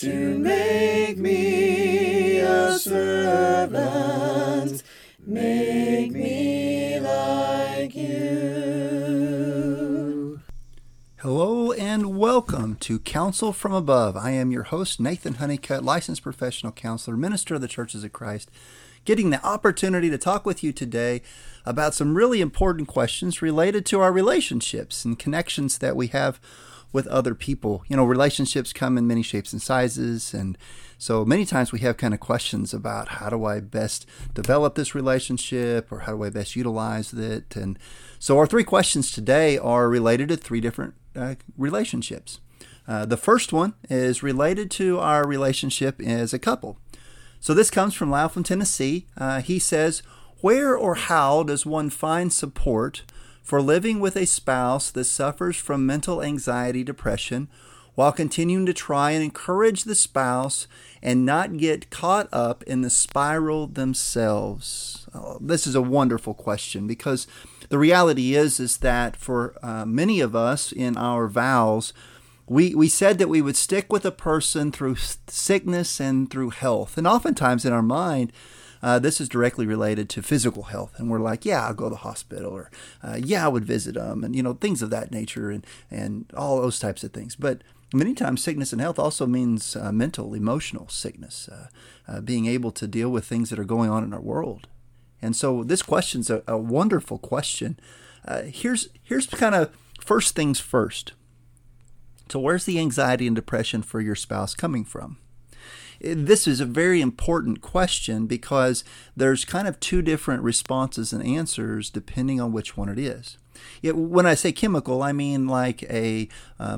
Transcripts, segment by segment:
to make me a servant, make me like you. Hello and welcome to Counsel from Above. I am your host, Nathan Honeycutt, licensed professional counselor, minister of the Churches of Christ, getting the opportunity to talk with you today about some really important questions related to our relationships and connections that we have with other people. You know, relationships come in many shapes and sizes, and so many times we have kind of questions about how do I best develop this relationship, or how do I best utilize it? And so our three questions today are related to three different relationships. The first one is related to our relationship as a couple. So this comes from Lyle from Tennessee. He says, where or how does one find support for living with a spouse that suffers from mental anxiety, depression, while continuing to try and encourage the spouse and not get caught up in the spiral themselves? Oh, this is a wonderful question, because the reality is that for many of us in our vows, we said that we would stick with a person through sickness and through health. And oftentimes in our mind, this is directly related to physical health. And we're like, yeah, I'll go to the hospital, or yeah, I would visit them, and, you know, things of that nature, and all those types of things. But many times sickness and health also means mental, emotional sickness, being able to deal with things that are going on in our world. And so this question's a wonderful question. Here's kind of first things first. So where's the anxiety and depression for your spouse coming from? This is a very important question, because there's kind of two different responses and answers depending on which one it is. When I say chemical, I mean like a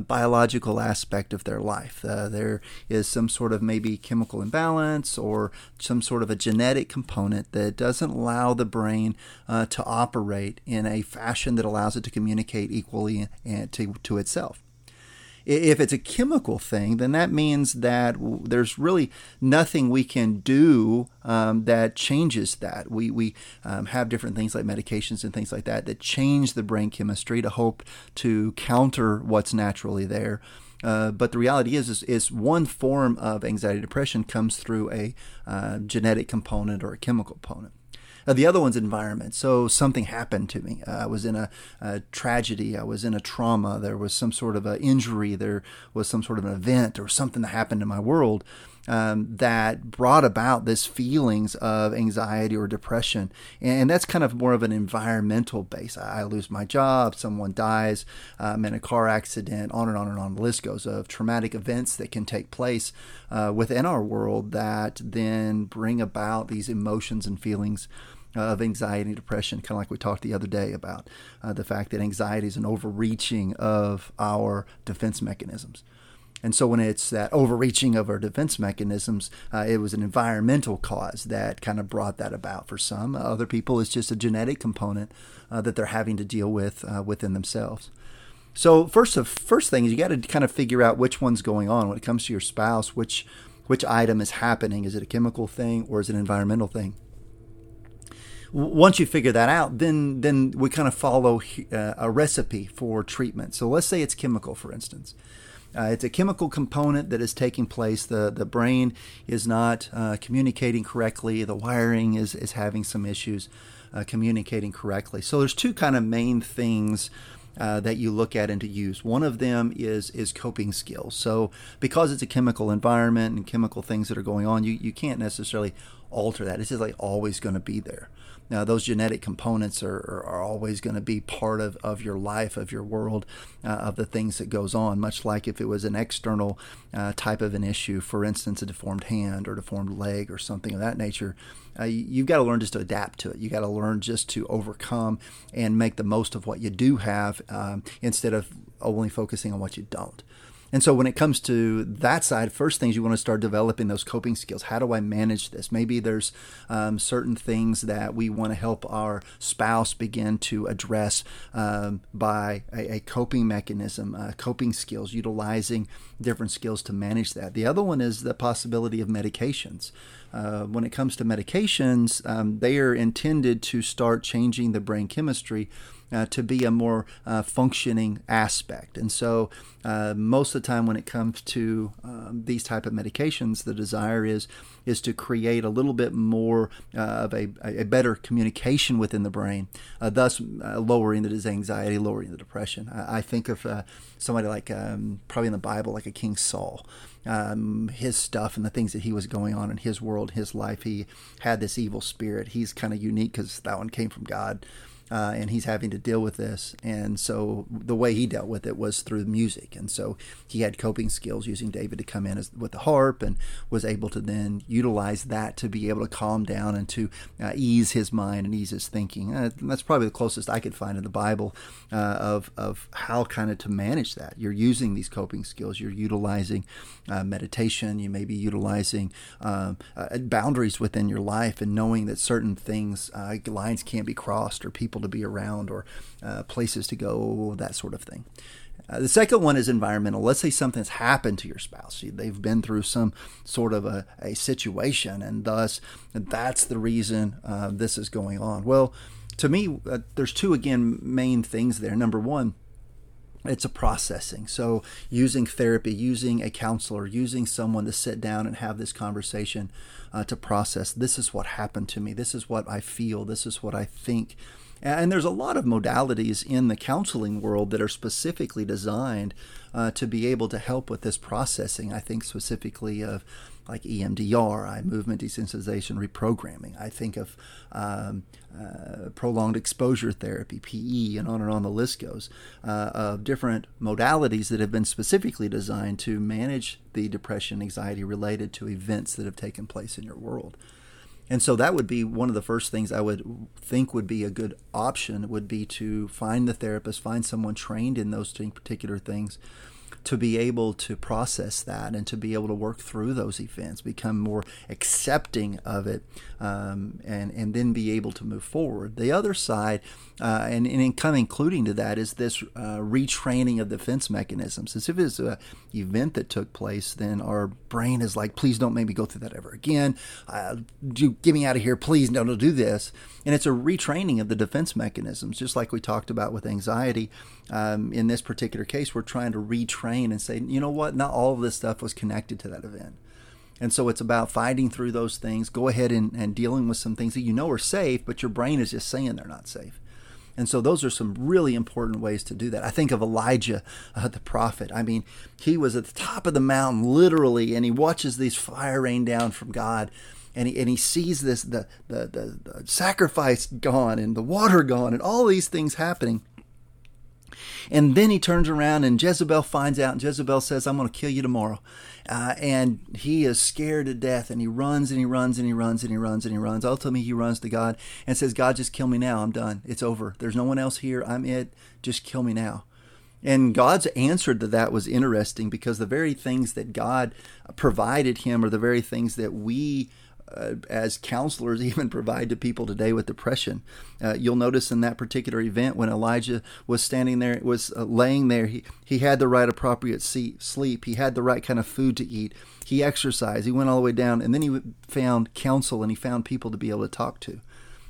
biological aspect of their life. There is some sort of maybe chemical imbalance or some sort of a genetic component that doesn't allow the brain to operate in a fashion that allows it to communicate equally and to itself. If it's a chemical thing, then that means that there's really nothing we can do that changes that. We have different things like medications and things like that change the brain chemistry to hope to counter what's naturally there. But the reality is one form of anxiety depression comes through a genetic component or a chemical component. The other one's environment. So something happened to me. I was in a tragedy. I was in a trauma. There was some sort of an injury. There was some sort of an event or something that happened in my world that brought about these feelings of anxiety or depression. And that's kind of more of an environmental base. I lose my job. Someone dies. I'm in a car accident. On and on and on. The list goes of traumatic events that can take place within our world that then bring about these emotions and feelings of anxiety and depression, kind of like we talked the other day about the fact that anxiety is an overreaching of our defense mechanisms. And so when it's that overreaching of our defense mechanisms, it was an environmental cause that kind of brought that about for some. Other people, it's just a genetic component that they're having to deal with within themselves. So first thing is you got to kind of figure out which one's going on when it comes to your spouse, which item is happening. Is it a chemical thing or is it an environmental thing? Once you figure that out, then we kind of follow a recipe for treatment. So let's say it's chemical, for instance. It's a chemical component that is taking place. The brain is not communicating correctly. The wiring is having some issues communicating correctly. So there's two kind of main things that you look at and to use. One of them is coping skills. So because it's a chemical environment and chemical things that are going on, you can't necessarily alter that. It's just like always going to be there. Now, those genetic components are always going to be part of your life, of your world, of the things that goes on, much like if it was an external type of an issue, for instance, a deformed hand or deformed leg or something of that nature. You've got to learn just to adapt to it. You've got to learn just to overcome and make the most of what you do have instead of only focusing on what you don't. And so when it comes to that side, first things you want to start developing those coping skills. How do I manage this? Maybe there's certain things that we want to help our spouse begin to address by a coping mechanism, coping skills, utilizing different skills to manage that. The other one is the possibility of medications. When it comes to medications, they are intended to start changing the brain chemistry to be a more functioning aspect. And so most of the time when it comes to these type of medications, the desire is to create a little bit more of a better communication within the brain, thus lowering the anxiety, lowering the depression. I think of somebody like probably in the Bible, like a King Saul. His stuff and the things that he was going on in his world, his life, he had this evil spirit. He's kind of unique because that one came from God, and he's having to deal with this. And so the way he dealt with it was through music. And so he had coping skills using David to come in with the harp and was able to then utilize that to be able to calm down and to ease his mind and ease his thinking. That's probably the closest I could find in the Bible of how kind of to manage that. You're using these coping skills. You're utilizing meditation. You may be utilizing boundaries within your life and knowing that certain things, lines can't be crossed or people to be around or places to go, that sort of thing. The second one is environmental. Let's say something's happened to your spouse. They've been through some sort of a situation, and thus that's the reason this is going on. Well, to me, there's two, again, main things there. Number one, it's a processing. So using therapy, using a counselor, using someone to sit down and have this conversation to process. This is what happened to me. This is what I feel. This is what I think. And there's a lot of modalities in the counseling world that are specifically designed to be able to help with this processing. I think specifically of like EMDR, eye movement desensitization reprogramming. I think of prolonged exposure therapy, PE, and on the list goes, of different modalities that have been specifically designed to manage the depression, anxiety related to events that have taken place in your world. And so that would be one of the first things I would think would be a good option, would be to find the therapist, find someone trained in those particular things to be able to process that and to be able to work through those events, become more accepting of it, and then be able to move forward. The other side, and come including to that, is this retraining of defense mechanisms. As if it's an event that took place, then our brain is like, please don't make me go through that ever again. Get me out of here. Please don't do this. And it's a retraining of the defense mechanisms, just like we talked about with anxiety. In this particular case, we're trying to retrain and say, you know what, not all of this stuff was connected to that event. And so it's about fighting through those things, go ahead and dealing with some things that you know are safe, but your brain is just saying they're not safe. And so those are some really important ways to do that. I think of Elijah, the prophet. I mean, he was at the top of the mountain, literally, and he watches these fire rain down from God. And he sees this the sacrifice gone and the water gone and all these things happening. And then he turns around and Jezebel finds out, and Jezebel says, I'm going to kill you tomorrow. And he is scared to death, and he runs and he runs and he runs and he runs and he runs. Ultimately, he runs to God and says, God, just kill me now. I'm done. It's over. There's no one else here. I'm it. Just kill me now. And God's answer to that was interesting, because the very things that God provided him are the very things that we as counselors even provide to people today with depression. You'll notice in that particular event when Elijah was standing there, was laying there, he had the right appropriate sleep. He had the right kind of food to eat. He exercised. He went all the way down, and then he found counsel, and he found people to be able to talk to.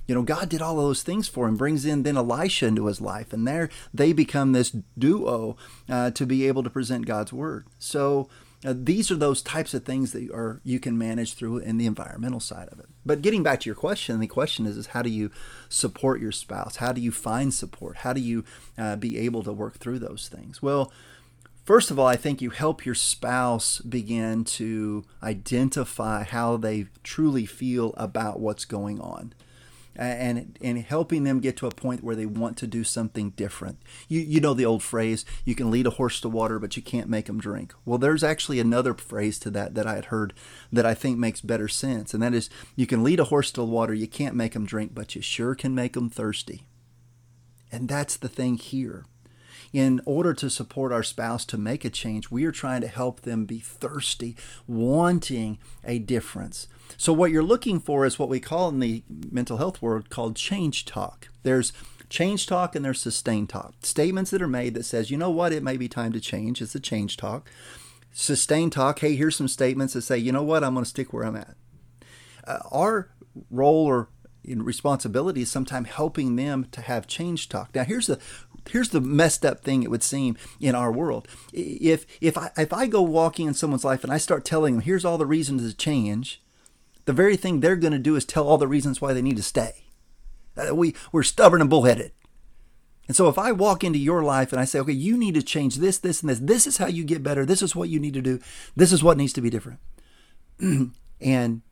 You know, God did all of those things for him, brings in then Elisha into his life, and there they become this duo to be able to present God's word. So these are those types of things that you can manage through in the environmental side of it. But getting back to your question, the question is how do you support your spouse? How do you find support? How do you be able to work through those things? Well, first of all, I think you help your spouse begin to identify how they truly feel about what's going on, and helping them get to a point where they want to do something different. You know the old phrase, you can lead a horse to water, but you can't make him drink. Well, there's actually another phrase to that I had heard that I think makes better sense, and that is, you can lead a horse to water, you can't make him drink, but you sure can make him thirsty. And that's the thing here. In order to support our spouse to make a change, we are trying to help them be thirsty, wanting a difference. So what you're looking for is what we call in the mental health world called change talk. There's change talk and there's sustained talk. Statements that are made that says, you know what, it may be time to change. It's a change talk. Sustained talk, hey, here's some statements that say, you know what, I'm going to stick where I'm at. Our role or responsibility is sometimes helping them to have change talk. Now, here's the messed up thing, it would seem, in our world. If I go walking in someone's life and I start telling them, here's all the reasons to change, the very thing they're going to do is tell all the reasons why they need to stay. We're stubborn and bullheaded. And so if I walk into your life and I say, okay, you need to change this, this, and this. This is how you get better. This is what you need to do. This is what needs to be different. And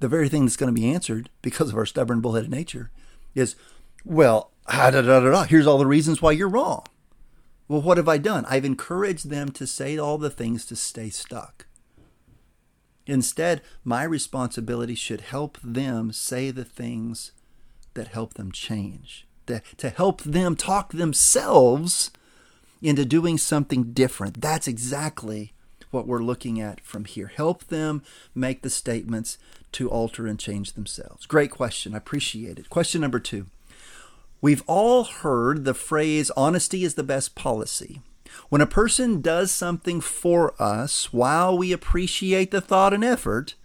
the very thing that's going to be answered because of our stubborn, bullheaded nature is, well, here's all the reasons why you're wrong. Well, what have I done? I've encouraged them to say all the things to stay stuck. Instead, my responsibility should help them say the things that help them change, to help them talk themselves into doing something different. That's exactly what we're looking at from here. Help them make the statements to alter and change themselves. Great question. I appreciate it. Question number 2. We've all heard the phrase, honesty is the best policy. When a person does something for us, while we appreciate the thought and effort,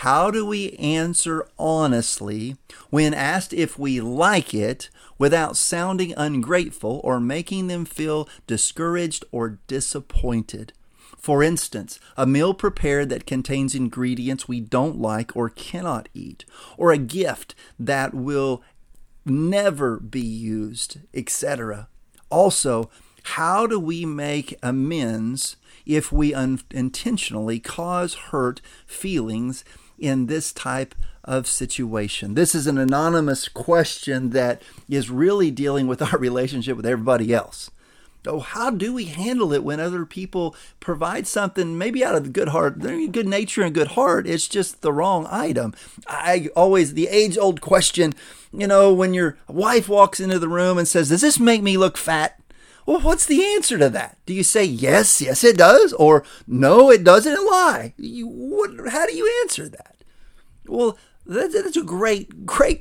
how do we answer honestly when asked if we like it without sounding ungrateful or making them feel discouraged or disappointed? For instance, a meal prepared that contains ingredients we don't like or cannot eat, or a gift that will never be used, etc. Also, how do we make amends if we unintentionally cause hurt feelings in this type of situation? This is an anonymous question that is really dealing with our relationship with everybody else. So how do we handle it when other people provide something maybe out of the good heart? They're good nature and good heart. It's just the wrong item. The age-old question, when your wife walks into the room and says, does this make me look fat? Well, what's the answer to that? Do you say, yes, it does? Or no, it doesn't, and lie? How do you answer that? Well, that's a great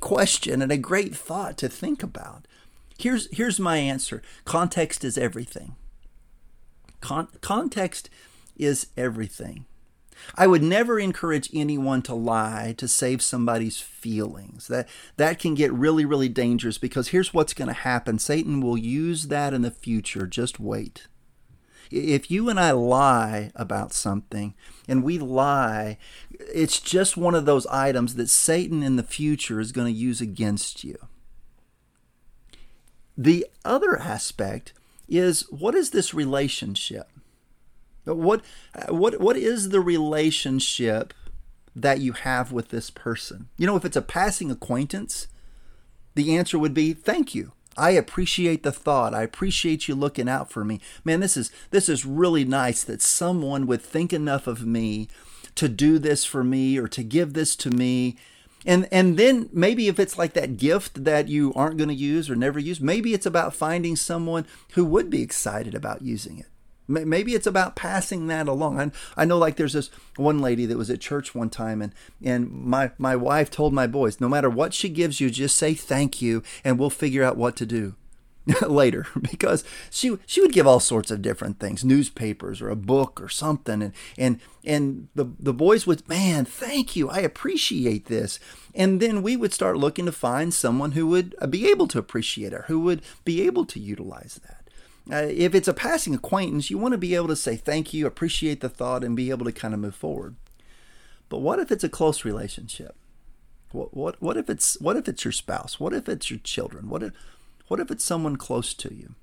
question and a great thought to think about. Here's my answer. Context is everything. Context is everything. I would never encourage anyone to lie to save somebody's feelings. That can get really, really dangerous, because here's what's going to happen. Satan will use that in the future. Just wait. If you and I lie about something, and we lie, it's just one of those items that Satan in the future is going to use against you. The other aspect is, what is this relationship? What is the relationship that you have with this person? If it's a passing acquaintance, the answer would be, thank you. I appreciate the thought. I appreciate you looking out for me. Man, this is really nice that someone would think enough of me to do this for me or to give this to me. And then maybe if it's like that gift that you aren't going to use or never use, maybe it's about finding someone who would be excited about using it. Maybe it's about passing that along. I know, like, there's this one lady that was at church one time, and my wife told my boys, no matter what she gives you, just say thank you, and we'll figure out what to do later, because she would give all sorts of different things, newspapers or a book or something, and the boys would, man, thank you, I appreciate this. And then we would start looking to find someone who would be able to appreciate it, who would be able to utilize that. If it's a passing acquaintance, you want to be able to say thank you, appreciate the thought, and be able to kind of move forward. But what if it's a close relationship? What if it's your spouse? What if it's your children? What if it's someone close to you?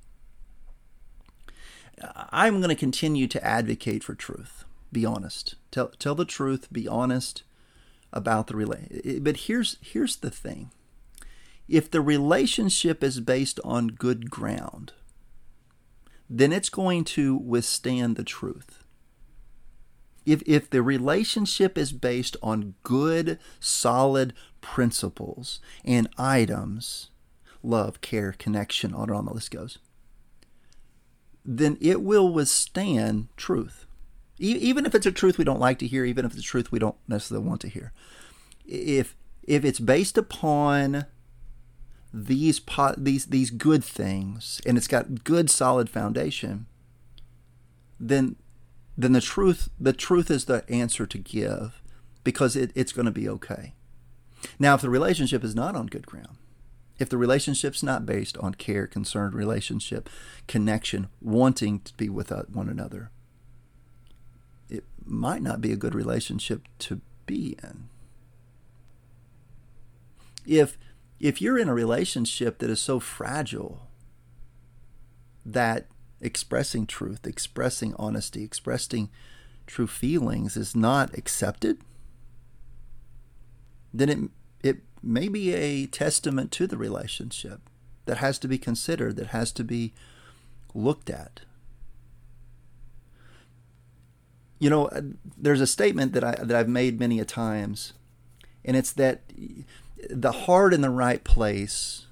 I'm going to continue to advocate for truth. Be honest. Tell the truth. Be honest about the relationship. But here's the thing: if the relationship is based on good ground, then it's going to withstand the truth. If the relationship is based on good, solid principles and items, love, care, connection, on and on the list goes, then it will withstand truth. Even if it's a truth we don't like to hear, even if it's a truth we don't necessarily want to hear. If it's based upon these good things, and it's got good solid foundation, then the truth is the answer to give, because it's going to be okay. Now, if the relationship is not on good ground, if the relationship's not based on care, concern, relationship, connection, wanting to be with one another, it might not be a good relationship to be in. If you're in a relationship that is so fragile that expressing truth, expressing honesty, expressing true feelings is not accepted, then it may be a testament to the relationship that has to be considered, that has to be looked at. You know, there's a statement that I've made many a times, and it's that the heart in the right place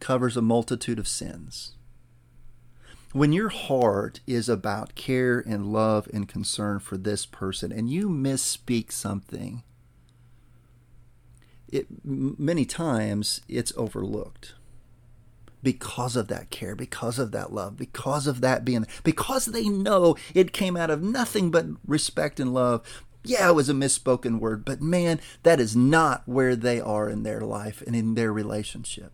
covers a multitude of sins. When your heart is about care and love and concern for this person, and you misspeak something, many times it's overlooked because of that care, because of that love, because of that being, because they know it came out of nothing but respect and love. Yeah, it was a misspoken word, but man, that is not where they are in their life and in their relationship.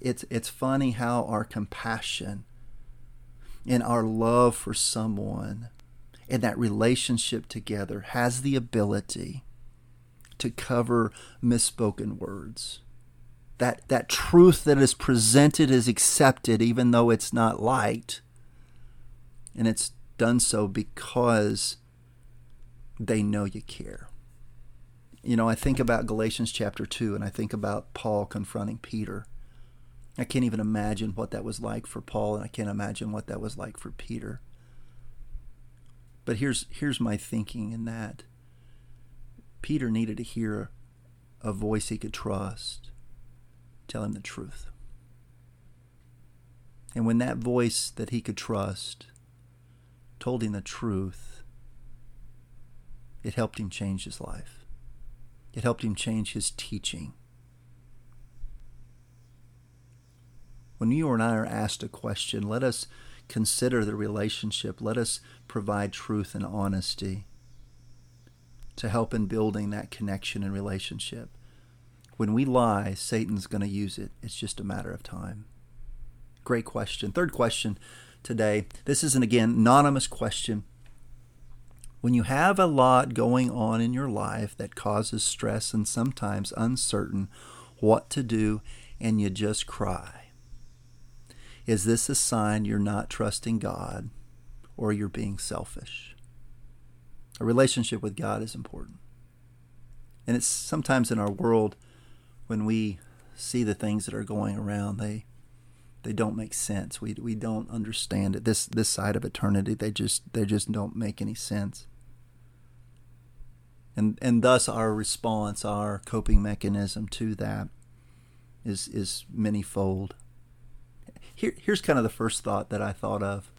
It's funny how our compassion and our love for someone and that relationship together has the ability to cover misspoken words. That truth that is presented is accepted even though it's not liked. And it's done so because they know you care. You know, I think about Galatians chapter 2, and I think about Paul confronting Peter. I can't even imagine what that was like for Paul, and I can't imagine what that was like for Peter. But here's my thinking in that. Peter needed to hear a voice he could trust tell him the truth. And when that voice that he could trust told him the truth, it helped him change his life. It helped him change his teaching. When you and I are asked a question, let us consider the relationship. Let us provide truth and honesty to help in building that connection and relationship. When we lie, Satan's going to use it. It's just a matter of time. Great question. Third question today. This is, again, an anonymous question. When you have a lot going on in your life that causes stress and sometimes uncertain what to do, and you just cry, is this a sign you're not trusting God or you're being selfish? A relationship with God is important. And it's sometimes in our world when we see the things that are going around, they don't make sense. We don't understand it. This side of eternity, they just don't make any sense. And thus our response, our coping mechanism to that is many-fold. Here's kind of the first thought that I thought of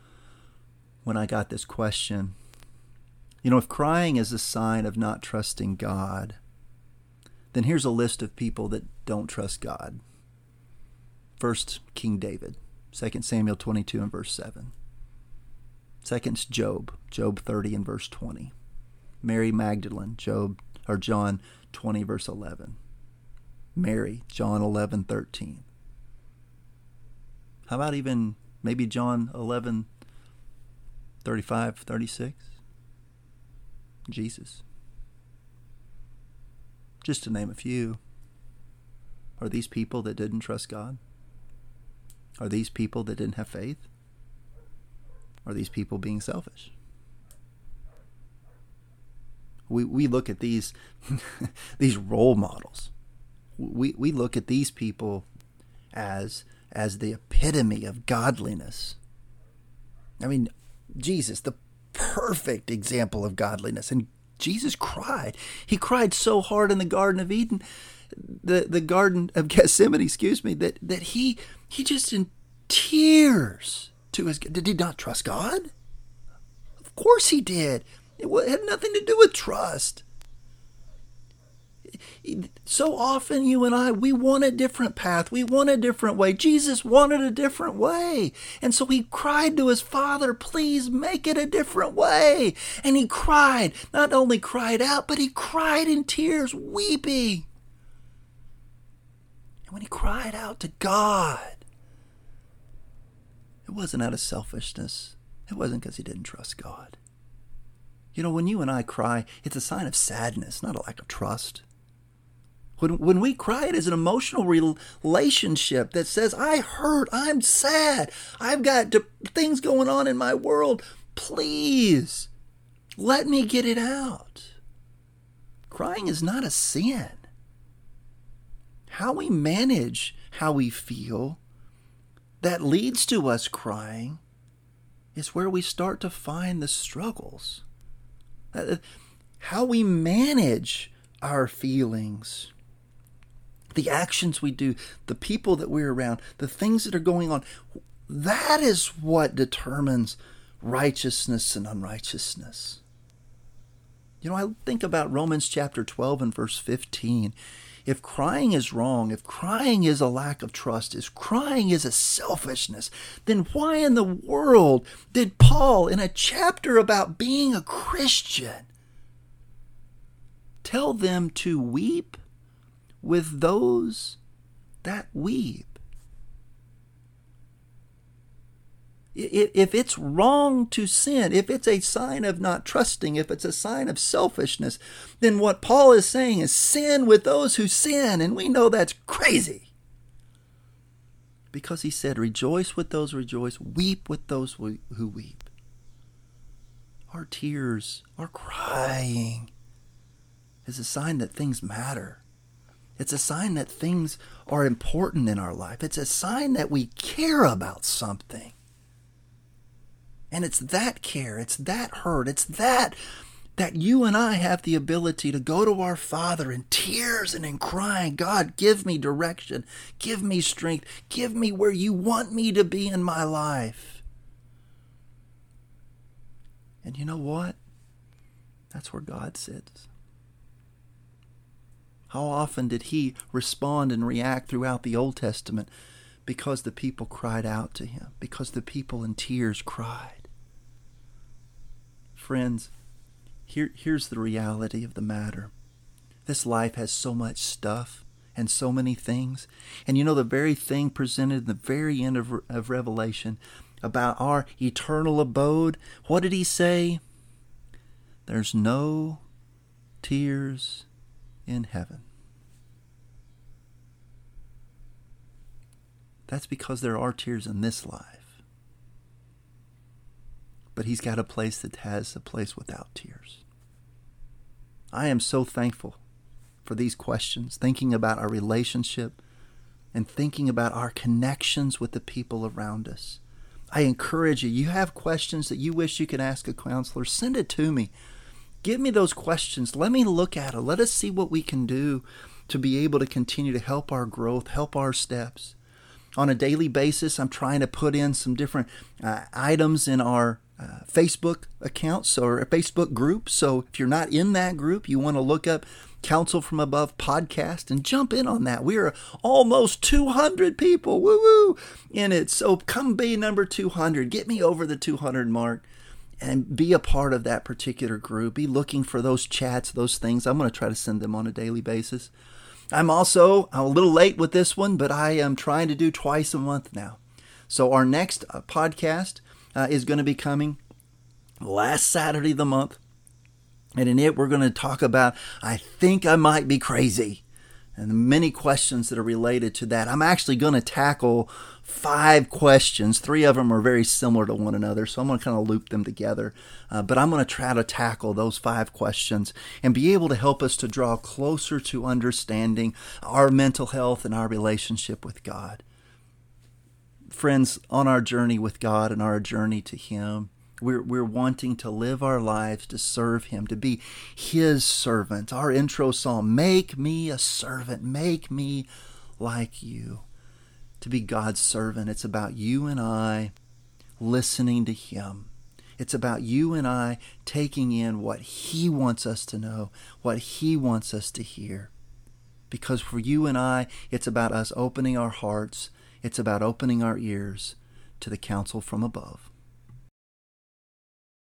when I got this question. You know, if crying is a sign of not trusting God, then here's a list of people that don't trust God. First, King David, 2 Samuel 22 and verse 7. Second's Job 30 and verse 20. Mary Magdalene, John 20 verse 11. Mary, John 11:13. How about even maybe John 11:35-36? Jesus. Just to name a few. Are these people that didn't trust God? Are these people that didn't have faith? Are these people being selfish? We look at these these role models. We look at these people as the epitome of godliness. I mean, Jesus, the perfect example of godliness. And Jesus cried. He cried so hard in the Garden of Eden, the Garden of Gethsemane, that he just in tears to his. Did he not trust God? Of course he did. It had nothing to do with trust. So often you and I, we want a different path. We want a different way. Jesus wanted a different way. And so he cried to his Father, please make it a different way. And he cried, not only cried out, but he cried in tears, weeping. And when he cried out to God, it wasn't out of selfishness. It wasn't because he didn't trust God. You know, when you and I cry, it's a sign of sadness, not a lack of trust. When we cry, it is an emotional relationship that says, I hurt, I'm sad, I've got things going on in my world. Please, let me get it out. Crying is not a sin. How we manage how we feel that leads to us crying is where we start to find the struggles. How we manage our feelings, the actions we do, the people that we're around, the things that are going on, that is what determines righteousness and unrighteousness. You know, I think about Romans chapter 12 and verse 15. If crying is wrong, if crying is a lack of trust, if crying is a selfishness, then why in the world did Paul, in a chapter about being a Christian, tell them to weep with those that weep? If it's wrong to sin, if it's a sign of not trusting, if it's a sign of selfishness, then what Paul is saying is sin with those who sin, and we know that's crazy. Because he said, rejoice with those who rejoice, weep with those who weep. Our tears, our crying is a sign that things matter. It's a sign that things are important in our life. It's a sign that we care about something. And it's that care, it's that hurt, it's that you and I have the ability to go to our Father in tears and in crying, God, give me direction, give me strength, give me where you want me to be in my life. And you know what? That's where God sits. How often did he respond and react throughout the Old Testament? Because the people cried out to him, because the people in tears cried. Friends, here's the reality of the matter. This life has so much stuff and so many things. And you know the very thing presented in the very end of Revelation about our eternal abode? What did he say? There's no tears in heaven. That's because there are tears in this life. But he's got a place that has a place without tears. I am so thankful for these questions, thinking about our relationship and thinking about our connections with the people around us. I encourage you, you have questions that you wish you could ask a counselor, send it to me. Give me those questions. Let me look at it. Let us see what we can do to be able to continue to help our growth, help our steps. On a daily basis, I'm trying to put in some different items in our Facebook accounts or Facebook group. So if you're not in that group, you want to look up Counsel from Above podcast and jump in on that. We are almost 200 people, woo-woo, in it. So come be number 200. Get me over the 200 mark and be a part of that particular group. Be looking for those chats, those things. I'm going to try to send them on a daily basis. I'm a little late with this one, but I am trying to do twice a month now. So our next podcast is going to be coming last Saturday of the month. And in it, we're going to talk about, I think I might be crazy. And the many questions that are related to that. I'm actually going to tackle 5 questions. 3 of them are very similar to one another, so I'm going to kind of loop them together. But I'm going to try to tackle those 5 questions and be able to help us to draw closer to understanding our mental health and our relationship with God. Friends, on our journey with God and our journey to Him, We're wanting to live our lives to serve Him, to be His servant. Our intro song, make me a servant, make me like you, to be God's servant. It's about you and I listening to Him. It's about you and I taking in what He wants us to know, what He wants us to hear. Because for you and I, it's about us opening our hearts. It's about opening our ears to the counsel from above.